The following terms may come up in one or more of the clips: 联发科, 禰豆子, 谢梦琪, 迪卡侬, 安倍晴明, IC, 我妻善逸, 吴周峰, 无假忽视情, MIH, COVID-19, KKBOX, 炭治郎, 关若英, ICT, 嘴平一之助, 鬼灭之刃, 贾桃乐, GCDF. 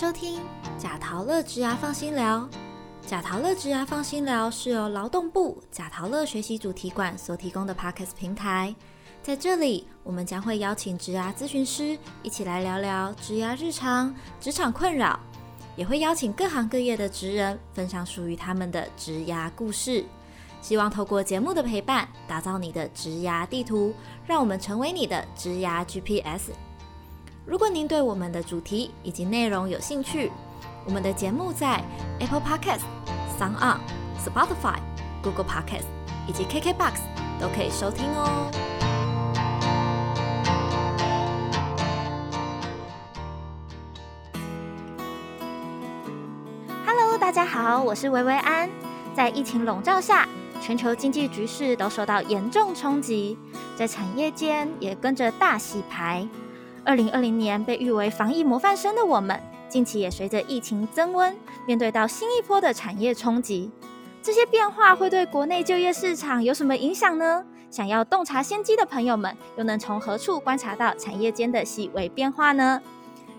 收听贾桃乐职涯放心聊。贾桃乐职涯放心聊是由劳动部贾桃乐学习主题馆所提供的 Podcast 平台，在这里我们将会邀请职涯咨询师一起来聊聊职涯日常、职场困扰，也会邀请各行各业的职人分享属于他们的职涯故事。希望透过节目的陪伴，打造你的职涯地图，让我们成为你的职涯 GPS。如果您对我们的主题以及内容有兴趣，我们的节目在 Apple Podcast、Sound on、Spotify、Google Podcast 以及 KKBOX 都可以收听哦。Hello， 大家好，我是薇薇安。在疫情笼罩下，全球经济局势都受到严重冲击，在产业间也跟着大洗牌。2020年被誉为防疫模范生的我们，近期也随着疫情增温，面对到新一波的产业冲击。这些变化会对国内就业市场有什么影响呢？想要洞察先机的朋友们，又能从何处观察到产业间的细微变化呢？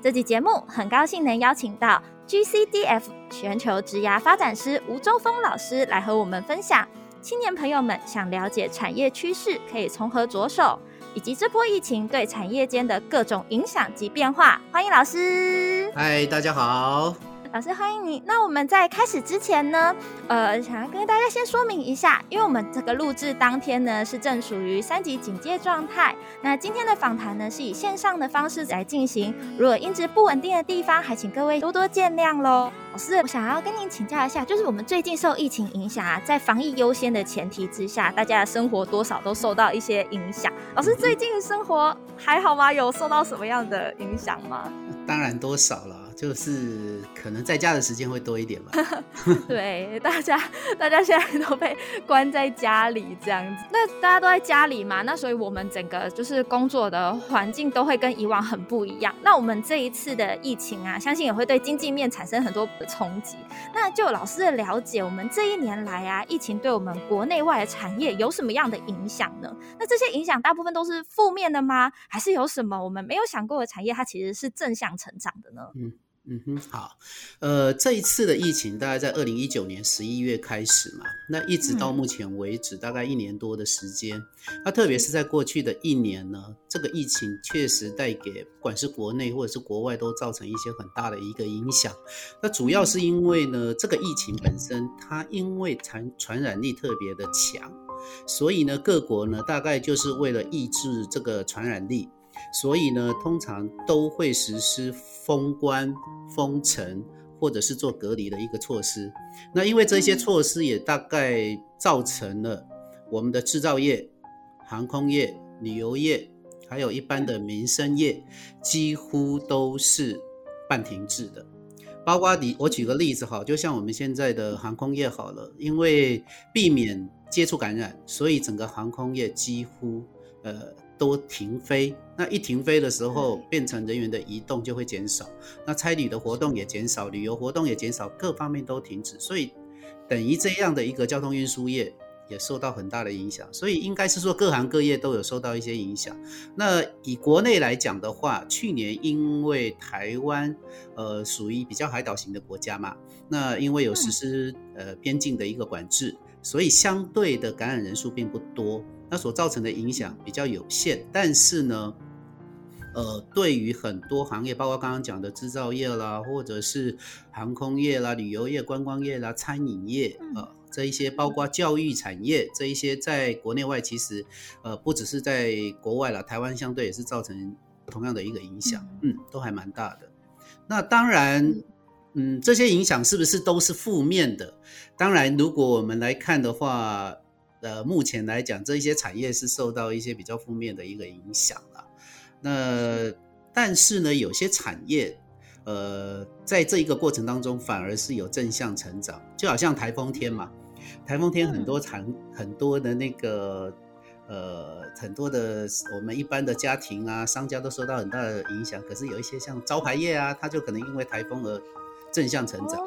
这期节目很高兴能邀请到 GCDF 全球职涯发展师吴周峰老师来和我们分享，青年朋友们想了解产业趋势可以从何着手，以及这波疫情对产业间的各种影响及变化。欢迎老师。嗨，大家好。老师，欢迎你。那我们在开始之前呢，想要跟大家先说明一下，因为我们这个录制当天呢是正属于3级警戒状态，那今天的访谈呢是以线上的方式来进行，如果音质不稳定的地方，还请各位多多见谅咯。老师，我想要跟您请教一下，就是我们最近受疫情影响在防疫优先的前提之下，大家的生活多少都受到一些影响。老师，最近生活还好吗？有受到什么样的影响吗？当然多少了，就是可能在家的时间会多一点吧。对，大家现在都被关在家里这样子。那大家都在家里嘛，那所以我们整个就是工作的环境都会跟以往很不一样。那我们这一次的疫情啊，相信也会对经济面产生很多冲击。那就老师的了解，我们这一年来啊，疫情对我们国内外的产业有什么样的影响呢？那这些影响大部分都是负面的吗？还是有什么我们没有想过的产业它其实是正向成长的呢？好，这一次的疫情大概在2019年11月开始嘛，那一直到目前为止大概1年多的时间。那特别是在过去的1年呢，这个疫情确实带给不管是国内或者是国外都造成一些很大的一个影响。那主要是因为呢，这个疫情本身它因为传染力特别的强，所以呢各国呢大概就是为了抑制这个传染力，所以呢通常都会实施封关、封城或者是做隔离的一个措施。那因为这些措施也大概造成了我们的制造业、航空业、旅游业还有一般的民生业几乎都是半停滞的。包括我举个例子好，就像我们现在的航空业好了，因为避免接触感染，所以整个航空业几乎都停飞。那一停飞的时候，变成人员的移动就会减少，那差旅的活动也减少，旅游活动也减少，各方面都停止，所以等于这样的一个交通运输业也受到很大的影响。所以应该是说各行各业都有受到一些影响。那以国内来讲的话，去年因为台湾属于比较海岛型的国家嘛，那因为有实施边境的一个管制，所以相对的感染人数并不多，那所造成的影响比较有限。但是呢对于很多行业，包括刚刚讲的制造业啦，或者是航空业啦、旅游业、观光业啦、餐饮业这一些，包括教育产业这一些，在国内外其实不只是在国外啦，台湾相对也是造成同样的一个影响，都还蛮大的。那当然这些影响是不是都是负面的？当然如果我们来看的话，目前来讲这些产业是受到一些比较负面的一个影响啦。那但是呢，有些产业在这一个过程当中反而是有正向成长，就好像台风天嘛，台风天很多的我们一般的家庭啊、商家都受到很大的影响，可是有一些像招牌业啊，它就可能因为台风而正向成长。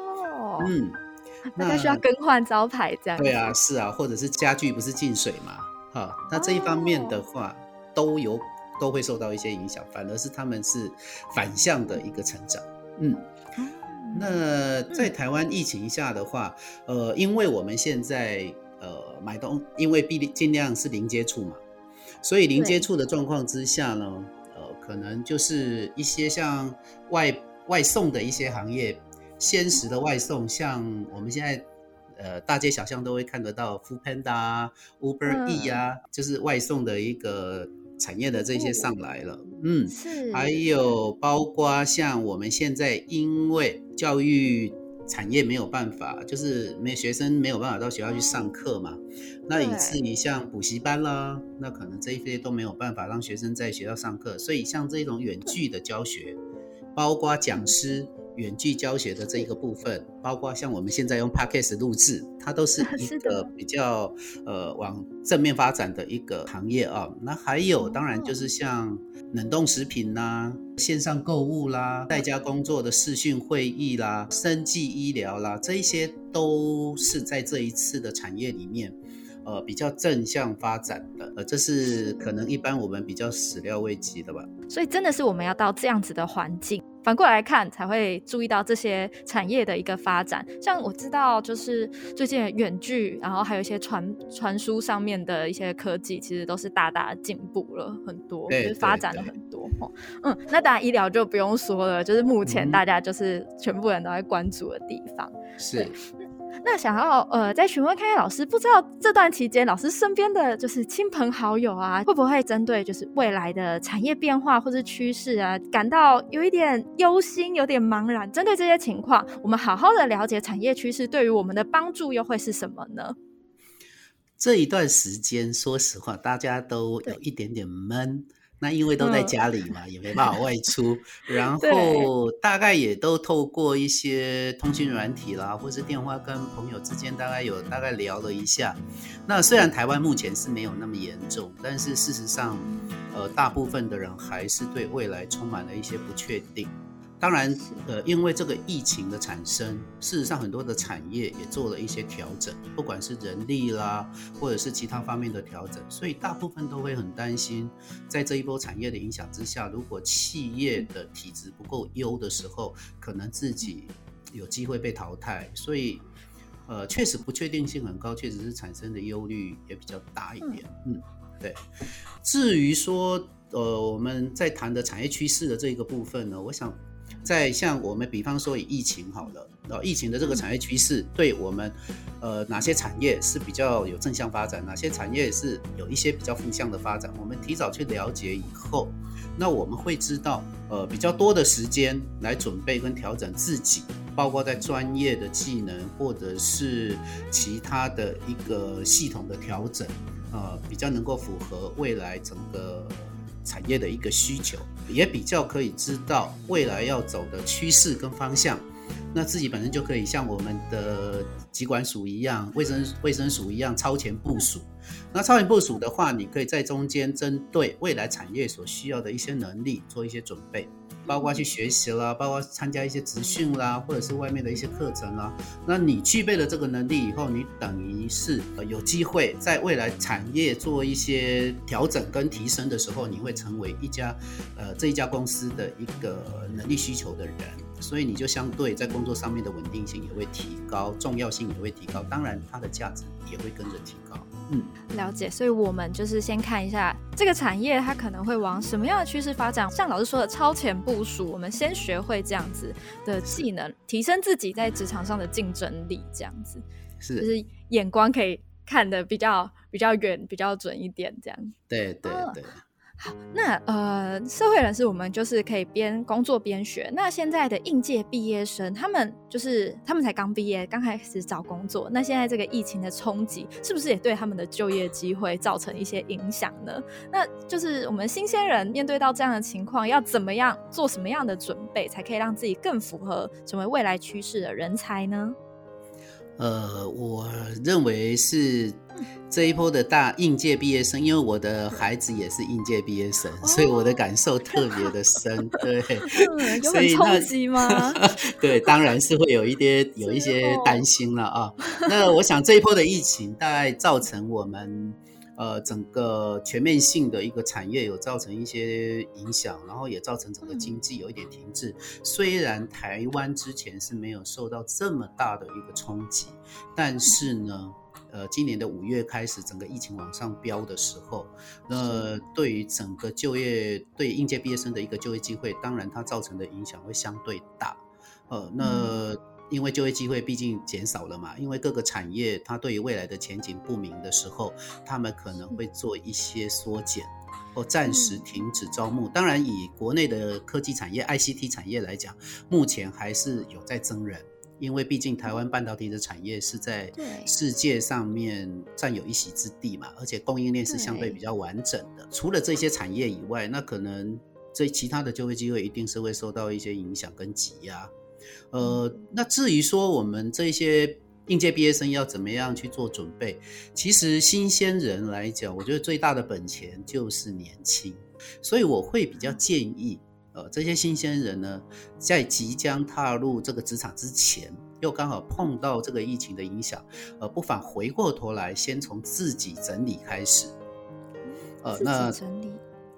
大概需要更换招牌这样。对啊，是啊，或者是家具不是进水嘛，那这一方面的话都会受到一些影响，反而是他们是反向的一个成长。嗯，那在台湾疫情下的话，因为我们现在买东，因为尽量是零接触嘛，所以零接触的状况之下呢，可能就是一些像外送的一些行业，鲜食的外送，像我们现在大街小巷都会看得到 Food Panda、Uber Eats 啊，就是外送的一个产业的这些上来了。嗯，是。还有包括像我们现在因为教育产业没有办法，就是学生没有办法到学校去上课嘛，那以至于像补习班啦，那可能这一些都没有办法让学生在学校上课，所以像这种远距的教学，包括讲师远距教学的这一个部分，包括像我们现在用 Podcast 录制，它都是一个比较往正面发展的一个行业啊。那还有当然就是像冷冻食品啦、线上购物啦、在家工作的视讯会议啦、生技医疗啦，这一些都是在这一次的产业里面比较正向发展的，这是可能一般我们比较始料未及的吧。所以真的是我们要到这样子的环境反过来看才会注意到这些产业的一个发展。像我知道就是最近远距，然后还有一些传输上面的一些科技，其实都是大大进步了很多，就是发展了很多。嗯，那当然医疗就不用说了，就是目前大家就是全部人都在关注的地方。是。那想要再询问看看老师，不知道这段期间老师身边的就是亲朋好友啊，会不会针对就是未来的产业变化或是趋势啊，感到有一点忧心，有点茫然？针对这些情况，我们好好的了解产业趋势对于我们的帮助又会是什么呢？这一段时间说实话大家都有一点点闷，那因为都在家里嘛，也没办法外出然后大概也都透过一些通讯软体啦，或是电话跟朋友之间大概聊了一下。那虽然台湾目前是没有那么严重，但是事实上大部分的人还是对未来充满了一些不确定。当然因为这个疫情的产生，事实上很多的产业也做了一些调整，不管是人力啦，或者是其他方面的调整，所以大部分都会很担心，在这一波产业的影响之下，如果企业的体质不够优的时候，可能自己有机会被淘汰。所以确实不确定性很高，确实是产生的忧虑也比较大一点。嗯，对。至于说我们在谈的产业趋势的这个部分呢，我想在像我们比方说以疫情好了，疫情的这个产业趋势对我们哪些产业是比较有正向发展，哪些产业是有一些比较负向的发展，我们提早去了解以后，那我们会知道比较多的时间来准备跟调整自己，包括在专业的技能或者是其他的一个系统的调整，比较能够符合未来整个产业的一个需求，也比较可以知道未来要走的趋势跟方向。那自己本身就可以像我们的疾管署一样，卫生署一样超前部署。那超前部署的话，你可以在中间针对未来产业所需要的一些能力做一些准备，包括去学习啦，包括参加一些职训啦，或者是外面的一些课程啦。那你具备了这个能力以后，你等于是有机会在未来产业做一些调整跟提升的时候，你会成为这一家公司的一个能力需求的人，所以你就相对在工作上面的稳定性也会提高，重要性也会提高，当然它的价值也会跟着提高。嗯，了解。所以我们就是先看一下这个产业它可能会往什么样的趋势发展，像老师说的超前部署，我们先学会这样子的技能，提升自己在职场上的竞争力，这样子是就是眼光可以看得比较远，比较准一点，这样。对对对。好，那社会人士我们就是可以边工作边学。那现在的应届毕业生，他们才刚毕业，刚开始找工作，那现在这个疫情的冲击是不是也对他们的就业机会造成一些影响呢？那就是我们新鲜人面对到这样的情况，要怎么样做什么样的准备，才可以让自己更符合成为未来趋势的人才呢？我认为是这一波的大应届毕业生，因为我的孩子也是应届毕业生，所以我的感受特别的深。对，有很冲击吗？对，当然是会有一些担心了啊。那我想这一波的疫情大概造成我们整个全面性的一个产业有造成一些影响，然后也造成整个经济有一点停滞。虽然台湾之前是没有受到这么大的一个冲击，但是呢今年的5月开始整个疫情往上飙的时候，那对于整个就业，对应届毕业生的一个就业机会，当然它造成的影响会相对大。那因为就业机会毕竟减少了嘛，因为各个产业它对于未来的前景不明的时候，他们可能会做一些缩减或暂时停止招募。当然以国内的科技产业 ICT 产业来讲，目前还是有在增人，因为毕竟台湾半导体的产业是在世界上面占有一席之地嘛，而且供应链是相对比较完整的。除了这些产业以外，那可能这其他的就业机会一定是会受到一些影响跟挤压。那至于说我们这些应届毕业生要怎么样去做准备，其实新鲜人来讲，我觉得最大的本钱就是年轻，所以我会比较建议这些新鲜人呢，在即将踏入这个职场之前，又刚好碰到这个疫情的影响，不妨回过头来先从自己整理开始。自己整理，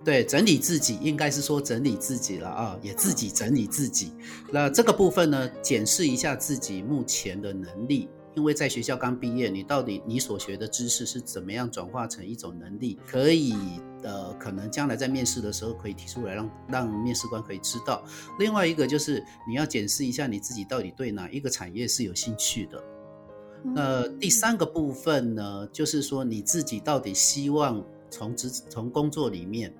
对，整理自己，应该是说整理自己了啊，也自己整理自己。那这个部分呢，检视一下自己目前的能力。因为在学校刚毕业，你到底你所学的知识是怎么样转化成一种能力，可以可能将来在面试的时候可以提出来，让面试官可以知道。另外一个就是你要检视一下你自己到底对哪一个产业是有兴趣的。那第三个部分呢，就是说你自己到底希望从工作里面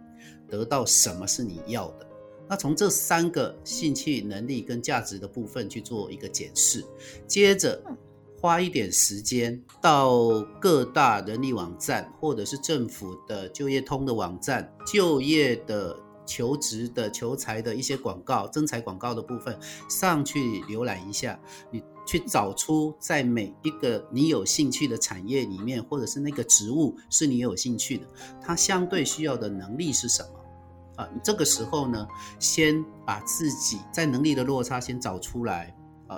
得到什么是你要的。那从这三个兴趣、能力跟价值的部分去做一个检视，接着花一点时间到各大人力网站或者是政府的就业通的网站，就业的、求职的、求财的一些广告、征才广告的部分上去浏览一下，你去找出在每一个你有兴趣的产业里面，或者是那个职务是你有兴趣的，它相对需要的能力是什么。这个时候呢，先把自己在能力的落差先找出来。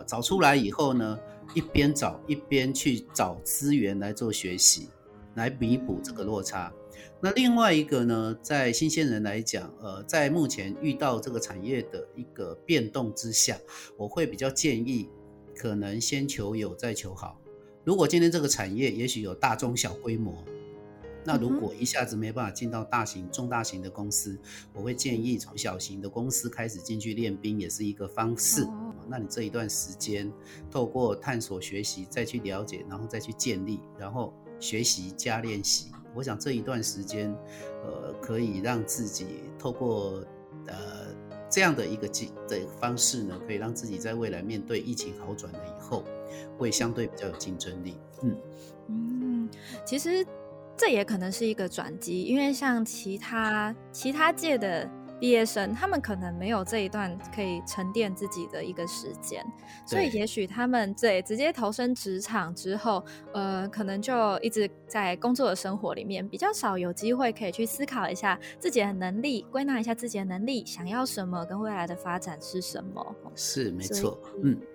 找出来以后呢，一边找一边去找资源来做学习，来弥补这个落差。那另外一个呢，在新鲜人来讲，在目前遇到这个产业的一个变动之下，我会比较建议可能先求有再求好。如果今天这个产业也许有大中小规模，那如果一下子没办法进到大型、中大型的公司，我会建议从小型的公司开始进去练兵，也是一个方式。那你这一段时间透过探索学习，再去了解，然后再去建立，然后学习加练习，我想这一段时间可以让自己透过这样的一个方式呢，可以让自己在未来面对疫情好转了以后会相对比较有竞争力。其实这也可能是一个转机，因为像其他届的毕业生，他们可能没有这一段可以沉淀自己的一个时间，所以也许他们直接投身职场之后，可能就一直在工作的生活里面比较少有机会可以去思考一下自己的能力，归纳一下自己的能力想要什么，跟未来的发展是什么。是，没错。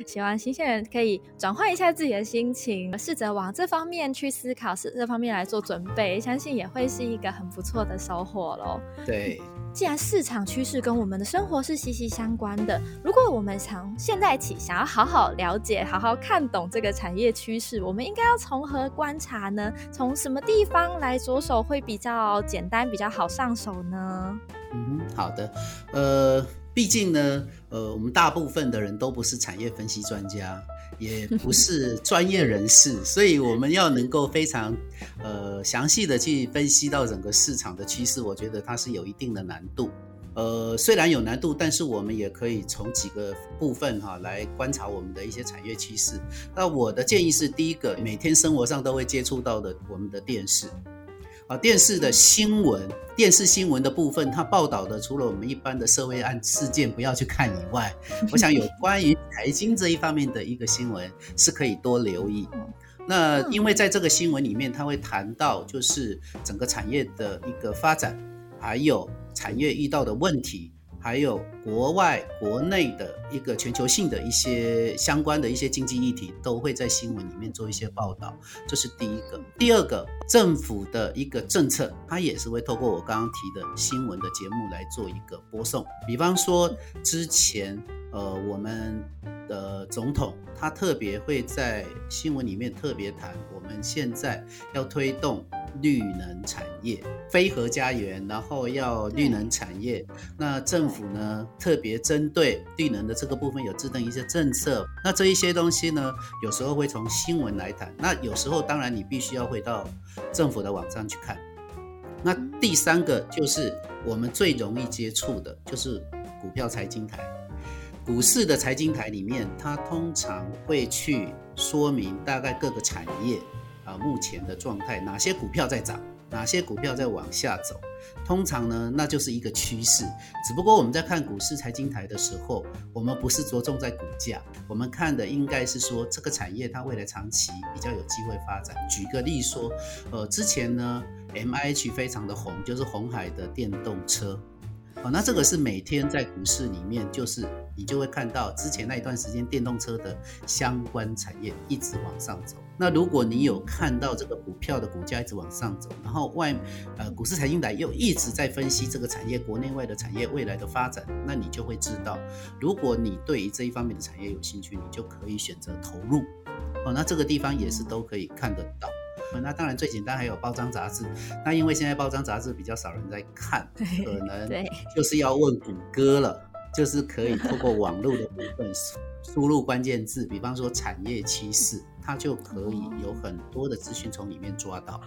希望新鲜人可以转换一下自己的心情，试着往这方面去思考，这方面来做准备，相信也会是一个很不错的收获咯。对，既然市场趋势跟我们的生活是息息相关的，如果我们从现在起想要好好了解、好好看懂这个产业趋势，我们应该要从何观察呢？从什么地方来着手会比较简单、比较好上手呢？好的。毕竟呢，我们大部分的人都不是产业分析专家，也不是专业人士，所以我们要能够非常详细的去分析到整个市场的趋势，我觉得它是有一定的难度。虽然有难度，但是我们也可以从几个部分来观察我们的一些产业趋势。那我的建议是，第一个，每天生活上都会接触到的我们的电视。电视的新闻，电视新闻的部分，它报道的除了我们一般的社会案事件不要去看以外，我想有关于财经这一方面的一个新闻是可以多留意。那因为在这个新闻里面，它会谈到就是整个产业的一个发展，还有产业遇到的问题，还有国外国内的一个全球性的一些相关的一些经济议题都会在新闻里面做一些报道，这是第一个。第二个，政府的一个政策它也是会透过我刚刚提的新闻的节目来做一个播送。比方说之前我们的总统他特别会在新闻里面特别谈我们现在要推动绿能产业，非核家园，然后要绿能产业。那政府呢特别针对绿能的这个部分有制定一些政策，那这一些东西呢有时候会从新闻来谈，那有时候当然你必须要回到政府的网站去看。那第三个就是我们最容易接触的就是股票财经台，股市的财经台里面它通常会去说明大概各个产业目前的状态，哪些股票在涨，哪些股票在往下走，通常呢那就是一个趋势。只不过我们在看股市财经台的时候，我们不是着重在股价，我们看的应该是说这个产业它未来长期比较有机会发展。举个例说之前呢 MIH 非常的红，就是鸿海的电动车那这个是每天在股市里面，就是你就会看到之前那一段时间电动车的相关产业一直往上走。那如果你有看到这个股票的股价一直往上走，然后股市财经台又一直在分析这个产业国内外的产业未来的发展，那你就会知道，如果你对于这一方面的产业有兴趣，你就可以选择投入那这个地方也是都可以看得到。那当然最简单还有包装杂志，那因为现在包装杂志比较少人在看，可能就是要问谷歌了，就是可以透过网络的部分输入关键字，比方说产业趋势，它就可以有很多的资讯从里面抓到。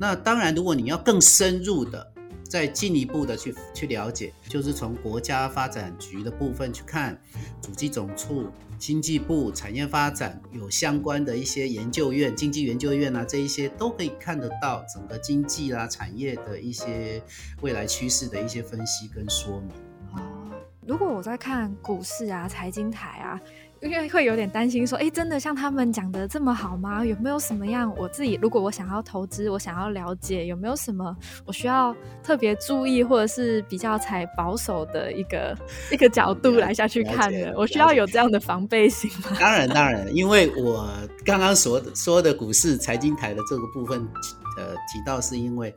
那当然如果你要更深入的再进一步的去了解，就是从国家发展局的部分去看，主计总处、经济部、产业发展有相关的一些研究院、经济研究院啊，这一些都可以看得到整个经济啦、产业的一些未来趋势的一些分析跟说明。如果我在看股市啊、财经台啊，因为会有点担心说真的像他们讲的这么好吗？有没有什么样我自己如果我想要投资，我想要了解，有没有什么我需要特别注意，或者是比较才保守的一个角度来下去看的？我需要有这样的防备心吗？当然因为我刚刚说的股市财经台的这个部分提到，是因为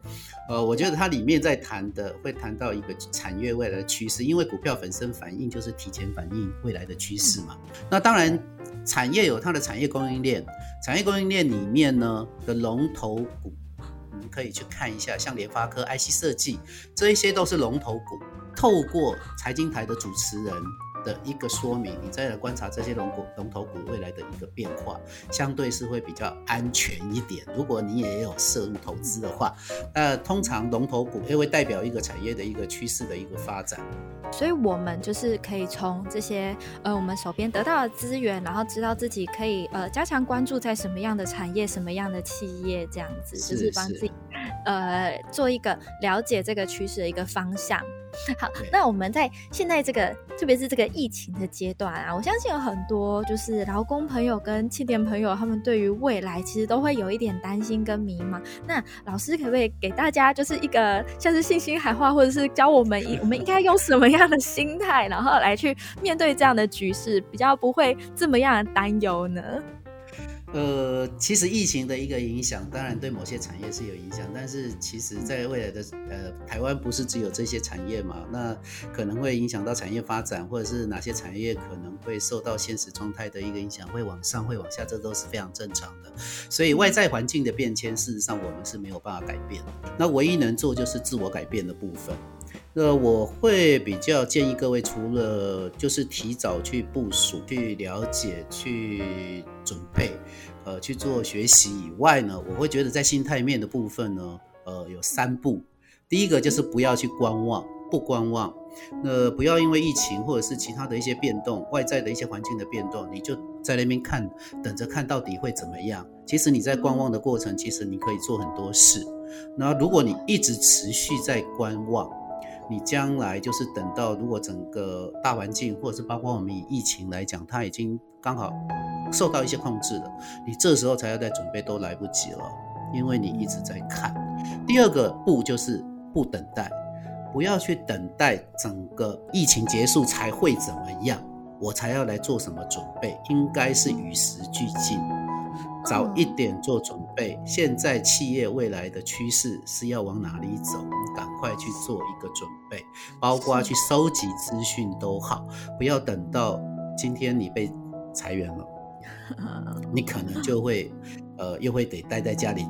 我觉得它里面在谈的会谈到一个产业未来的趋势，因为股票本身反映就是提前反映未来的趋势嘛。那当然产业有它的产业供应链，产业供应链里面呢的龙头股我们可以去看一下，像联发科、IC 设计，这一些都是龙头股。透过财经台的主持人的一个说明，你再来观察这些龙头股未来的一个变化，相对是会比较安全一点。如果你也有涉入投资的话，那通常龙头股也会代表一个产业的一个趋势的一个发展。所以我们就是可以从这些我们手边得到的资源，然后知道自己可以加强关注在什么样的产业、什么样的企业，这样子就是帮自己做一个了解这个趋势的一个方向。好，那我们在现在这个特别是这个疫情的阶段啊，我相信有很多就是劳工朋友跟青年朋友，他们对于未来其实都会有一点担心跟迷茫。那老师可不可以给大家就是一个像是信心喊话，或者是教我们应该用什么样的心态，然后来去面对这样的局势，比较不会这么样的担忧呢？其实疫情的一个影响当然对某些产业是有影响，但是其实在未来的台湾不是只有这些产业嘛，那可能会影响到产业发展，或者是哪些产业可能会受到现实状态的一个影响，会往上会往下，这都是非常正常的。所以外在环境的变迁事实上我们是没有办法改变的，那唯一能做就是自我改变的部分。那我会比较建议各位，除了就是提早去部署、去了解、去准备去做学习以外呢，我会觉得在心态面的部分呢有三步。第一个就是不要去观望，不要因为疫情或者是其他的一些变动，外在的一些环境的变动，你就在那边看，等着看到底会怎么样。其实你在观望的过程，其实你可以做很多事。那如果你一直持续在观望，你将来就是等到如果整个大环境或者是包括我们以疫情来讲，它已经刚好受到一些控制了，你这时候才要再准备都来不及了，因为你一直在看。第二个步就是不等待，不要去等待整个疫情结束才会怎么样，我才要来做什么准备，应该是与时俱进，早一点做准备。现在企业未来的趋势是要往哪里走，赶快去做一个准备，包括去收集资讯都好，不要等到今天你被裁员了，你可能就会又会得待在家里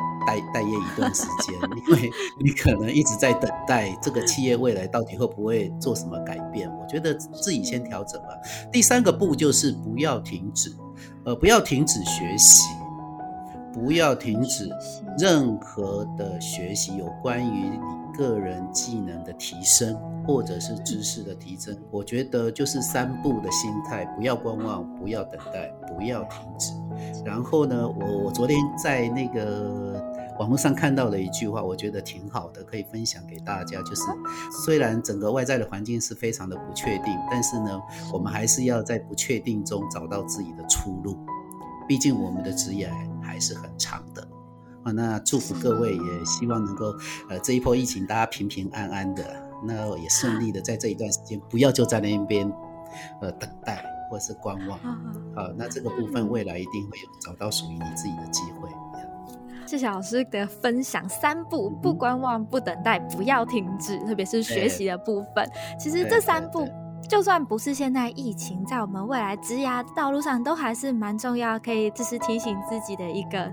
待业一段时间，因为你可能一直在等待这个企业未来到底会不会做什么改变。我觉得自己先调整吧。第三个步就是不要停止，不要停止学习，不要停止任何的学习，有关于你个人技能的提升或者是知识的提升。我觉得就是三步的心态，不要观望，不要等待，不要停止。然后呢，我昨天在那个网络上看到了一句话，我觉得挺好的，可以分享给大家，就是虽然整个外在的环境是非常的不确定，但是呢，我们还是要在不确定中找到自己的出路，毕竟我们的职业还是很长的。那祝福各位，也希望能够这一波疫情大家平平安安的，那也顺利的在这一段时间不要就在那边等待或是观望。好，那这个部分未来一定会找到属于你自己的机会。谢谢老师的分享，三步：不观望、不等待、不要停止，特别是学习的部分。其实这三步就算不是现在疫情，在我们未来职涯道路上都还是蛮重要，可以就是提醒自己的一个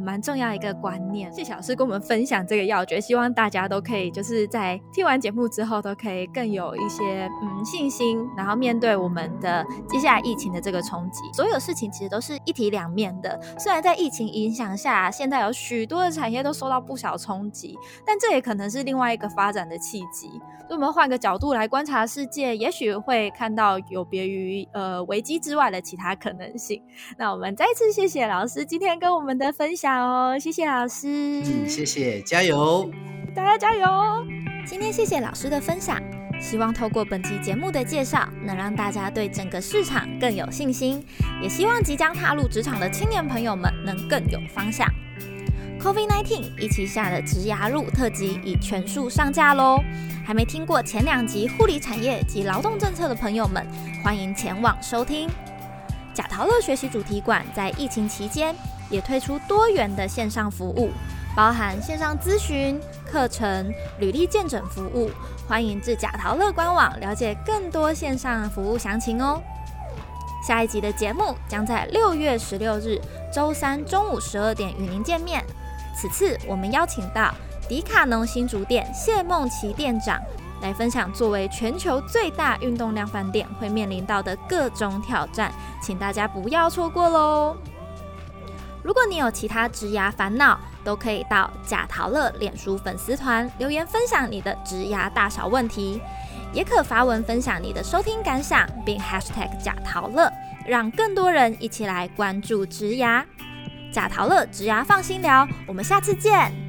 蛮重要一个观念。谢谢老师跟我们分享这个要诀，希望大家都可以就是在听完节目之后都可以更有一些信心，然后面对我们的接下来疫情的这个冲击。所有事情其实都是一体两面的，虽然在疫情影响下现在有许多的产业都受到不小冲击，但这也可能是另外一个发展的契机。所以我们换个角度来观察世界，也许会看到有别于危机之外的其他可能性。那我们再次谢谢老师今天跟我们的分享哦，谢谢老师。谢谢，加油，大家加油。今天谢谢老师的分享，希望透过本期节目的介绍能让大家对整个市场更有信心，也希望即将踏入职场的青年朋友们能更有方向。 COVID-19 疫情下的职涯路特辑已全数上架咯，还没听过前两集护理产业及劳动政策的朋友们，欢迎前往收听。贾桃乐学习主题馆在疫情期间也推出多元的线上服务，包含线上咨询、课程、履历健诊服务，欢迎至贾桃乐官网了解更多线上服务详情哦。下一集的节目将在6月16日周三中午12点与您见面，此次我们邀请到迪卡侬新竹店谢梦琪店长来分享作为全球最大运动量贩店会面临到的各种挑战，请大家不要错过咯。如果你有其他职涯烦恼，都可以到贾桃乐脸书粉丝团留言分享你的职涯大小问题，也可发文分享你的收听感想，并 hashtag 贾桃乐，让更多人一起来关注职涯。贾桃乐职涯放心聊，我们下次见。